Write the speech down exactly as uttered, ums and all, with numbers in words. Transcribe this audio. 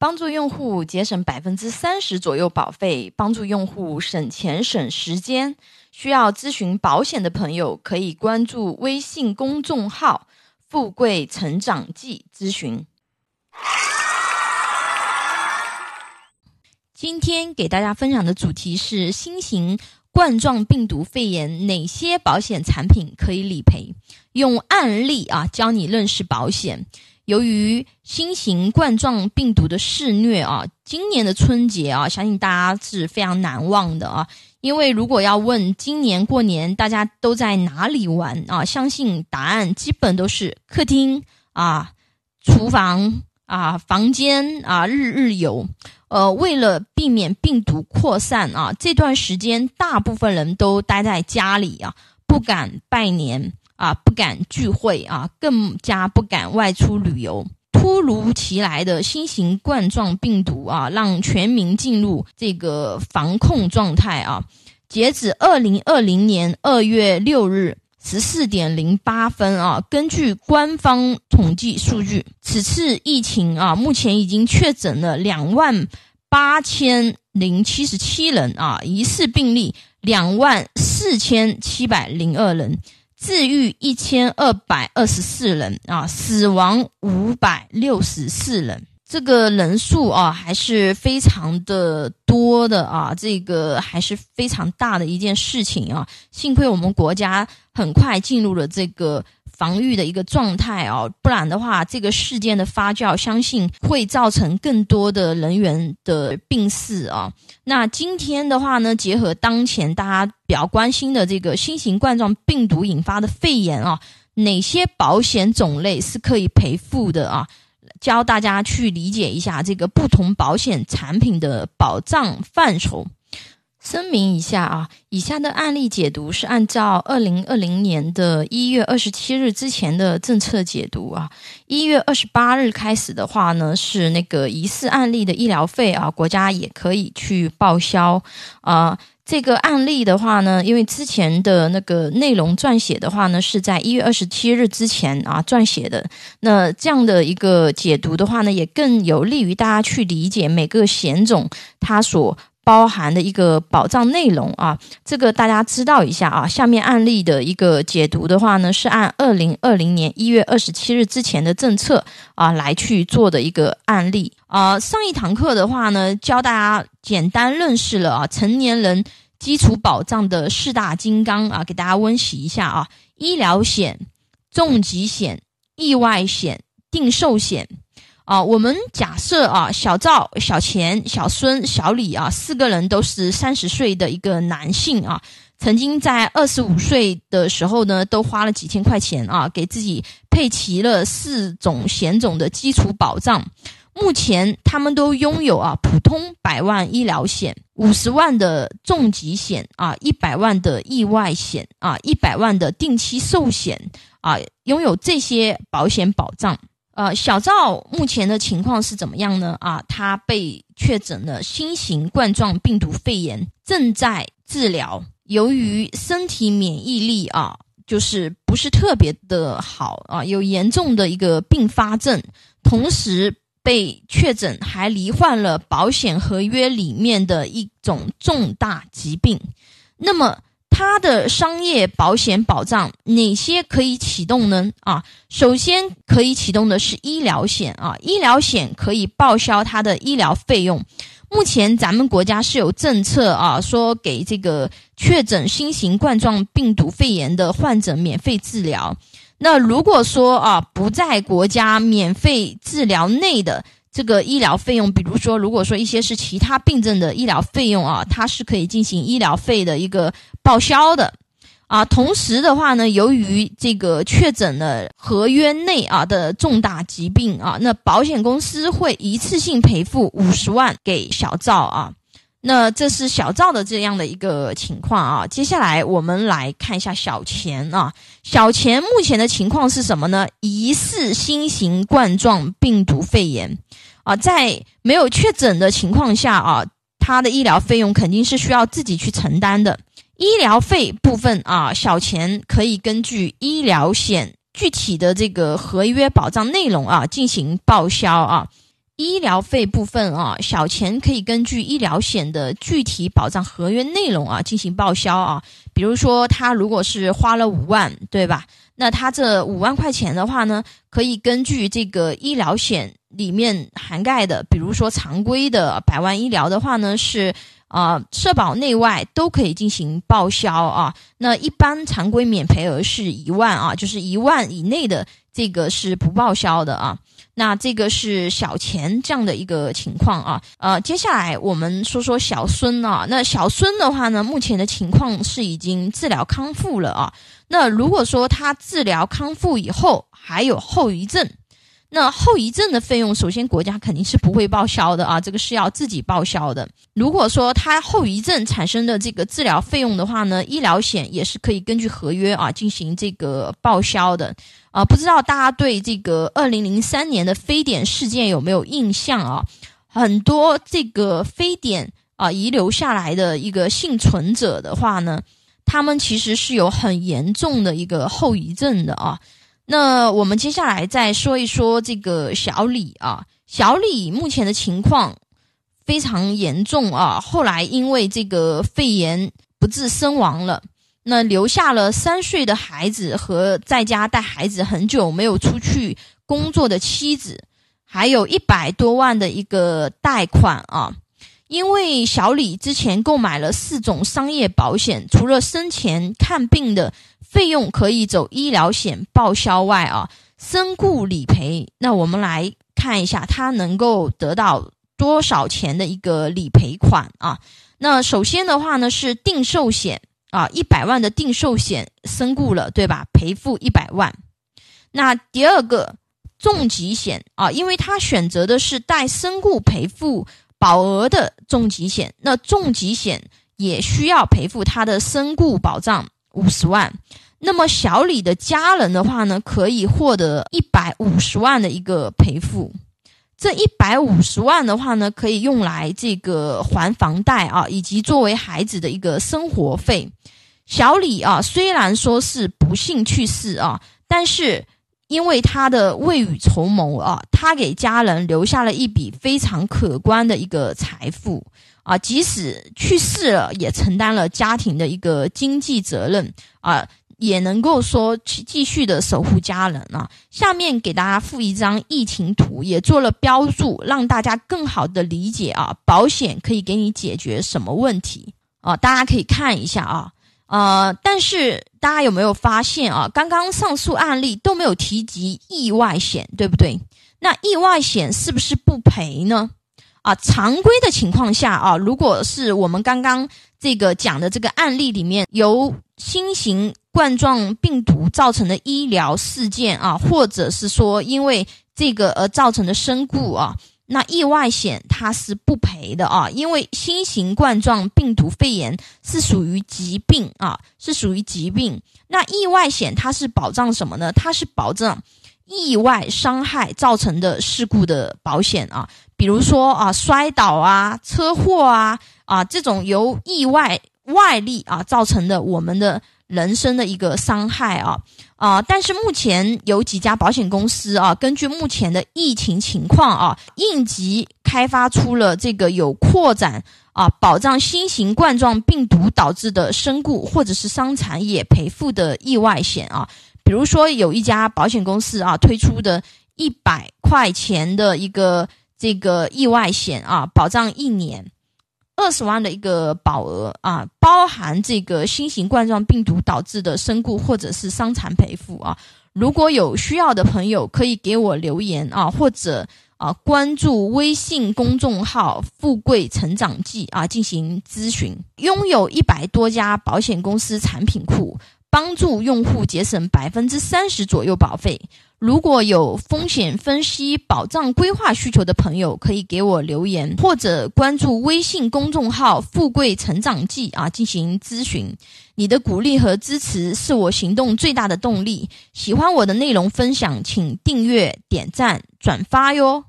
帮助用户节省 百分之三十 左右保费，帮助用户省钱省时间。需要咨询保险的朋友可以关注微信公众号富贵成长记咨询。今天给大家分享的主题是新型冠状病毒肺炎哪些保险产品可以理赔，用案例啊教你认识保险。由于新型冠状病毒的肆虐啊，今年的春节啊，相信大家是非常难忘的啊。因为如果要问今年过年大家都在哪里玩啊，相信答案基本都是客厅啊、厨房啊、房间啊、日日游。呃，为了避免病毒扩散啊，这段时间大部分人都待在家里啊，不敢拜年。啊，不敢聚会啊，更加不敢外出旅游。突如其来的新型冠状病毒啊，让全民进入这个防控状态啊。截止二零二零年二月六日十四点零八分啊，根据官方统计数据，此次疫情啊，目前已经确诊了两万八千零七十七人啊，疑似病例两万四千七百零二人。治愈一千二百二十四人啊，死亡五百六十四人，这个人数啊还是非常的多的啊，这个还是非常大的一件事情啊。幸亏我们国家很快进入了这个防御的一个状态啊，不然的话这个事件的发酵相信会造成更多的人员的病逝啊。那今天的话呢，结合当前大家比较关心的这个新型冠状病毒引发的肺炎啊，哪些保险种类是可以赔付的啊，教大家去理解一下这个不同保险产品的保障范畴。声明一下啊，以下的案例解读是按照二零二零年一月二十七日之前的政策解读啊。一月二十八日开始的话呢，是那个疑似案例的医疗费啊，国家也可以去报销啊、呃。这个案例的话呢，因为之前的那个内容撰写的话呢，是在一月二十七日之前啊撰写的。那这样的一个解读的话呢，也更有利于大家去理解每个险种它所包含的一个保障内容啊，这个大家知道一下啊。下面案例的一个解读的话呢，是按二零二零年一月二十七日之前的政策啊来去做的一个案例啊、呃。上一堂课的话呢，教大家简单认识了啊成年人基础保障的四大金刚啊，给大家温习一下啊：医疗险、重疾险、意外险、定寿险。啊，我们假设啊，小赵、小钱、小孙、小李啊，四个人都是三十岁的一个男性啊，曾经在二十五岁的时候呢，都花了几千块钱啊，给自己配齐了四种险种的基础保障。目前他们都拥有啊，普通百万医疗险、五十万的重疾险啊、一百万的意外险啊、一百万的定期寿险啊，拥有这些保险保障。呃，小赵目前的情况是怎么样呢？啊，他被确诊了新型冠状病毒肺炎，正在治疗。由于身体免疫力啊，就是不是特别的好啊，有严重的一个并发症，同时被确诊还罹患了保险合约里面的一种重大疾病。那么他的商业保险保障哪些可以启动呢？啊，首先可以启动的是医疗险啊，医疗险可以报销他的医疗费用。目前咱们国家是有政策啊，说给这个确诊新型冠状病毒肺炎的患者免费治疗。那如果说啊，不在国家免费治疗内的这个医疗费用，比如说如果说一些是其他病症的医疗费用啊，它是可以进行医疗费的一个报销的啊。同时的话呢，由于这个确诊了合约内啊的重大疾病啊，那保险公司会一次性赔付五十万给小赵啊。那这是小赵的这样的一个情况啊。接下来我们来看一下小钱啊。小钱目前的情况是什么呢？疑似新型冠状病毒肺炎啊，在没有确诊的情况下啊，他的医疗费用肯定是需要自己去承担的。医疗费部分啊，小钱可以根据医疗险具体的这个合约保障内容啊进行报销啊。医疗费部分啊，小钱可以根据医疗险的具体保障合约内容啊进行报销啊。比如说他如果是花了五万，对吧？那他这五万块钱的话呢，可以根据这个医疗险里面涵盖的，比如说常规的百万医疗的话呢，是啊、呃、社保内外都可以进行报销啊。那一般常规免赔额是一万啊，就是一万以内的这个是不报销的啊。那这个是小钱这样的一个情况啊，呃，接下来我们说说小孙啊。那小孙的话呢，目前的情况是已经治疗康复了啊。那如果说他治疗康复以后还有后遗症，那后遗症的费用，首先国家肯定是不会报销的啊，这个是要自己报销的。如果说他后遗症产生的这个治疗费用的话呢，医疗险也是可以根据合约啊进行这个报销的。啊、呃，不知道大家对这个二零零三年的非典事件有没有印象啊？很多这个非典啊、呃、遗留下来的一个幸存者的话呢，他们其实是有很严重的一个后遗症的啊。那我们接下来再说一说这个小李啊，小李目前的情况非常严重啊，后来因为这个肺炎不治身亡了，那留下了三岁的孩子和在家带孩子很久没有出去工作的妻子，还有一百多万的一个贷款啊。因为小李之前购买了四种商业保险，除了生前看病的费用可以走医疗险报销外啊，身故理赔，那我们来看一下他能够得到多少钱的一个理赔款啊。那首先的话呢是定寿险啊，一百万的定寿险，身故了对吧，赔付一百万。那第二个重疾险啊，因为他选择的是带身故赔付保额的重疾险，那重疾险也需要赔付他的身故保障五十万，那么小李的家人的话呢，可以获得一百五十万的一个赔付。这一百五十万的话呢，可以用来这个还房贷啊，以及作为孩子的一个生活费。小李啊，虽然说是不幸去世啊，但是因为他的未雨绸缪啊，他给家人留下了一笔非常可观的一个财富啊，即使去世了，也承担了家庭的一个经济责任啊，也能够说继续的守护家人啊。下面给大家附一张疫情图，也做了标注，让大家更好的理解啊，保险可以给你解决什么问题啊？大家可以看一下啊。呃，但是大家有没有发现啊，刚刚上述案例都没有提及意外险，对不对？那意外险是不是不赔呢？啊，常规的情况下啊，如果是我们刚刚这个讲的这个案例里面，由新型冠状病毒造成的医疗事件啊，或者是说因为这个而造成的身故啊，那意外险它是不赔的啊，因为新型冠状病毒肺炎是属于疾病啊，是属于疾病。那意外险它是保障什么呢？它是保障意外伤害造成的事故的保险啊，比如说啊摔倒啊、车祸啊啊这种由意外外力啊造成的我们的人身的一个伤害啊啊、呃，但是目前有几家保险公司啊，根据目前的疫情情况啊，应急开发出了这个有扩展啊保障新型冠状病毒导致的身故或者是伤残也赔付的意外险啊，比如说有一家保险公司啊推出的一百块钱的一个这个意外险啊，保障一年。二十万的一个保额啊，包含这个新型冠状病毒导致的身故或者是伤残赔付啊。如果有需要的朋友可以给我留言啊，或者啊关注微信公众号富贵成长记啊进行咨询。拥有一百多家保险公司产品库，帮助用户节省 百分之三十 左右保费。如果有风险分析、保障规划需求的朋友，可以给我留言，或者关注微信公众号富贵成长记啊进行咨询。你的鼓励和支持是我行动最大的动力。喜欢我的内容分享，请订阅、点赞、转发哟。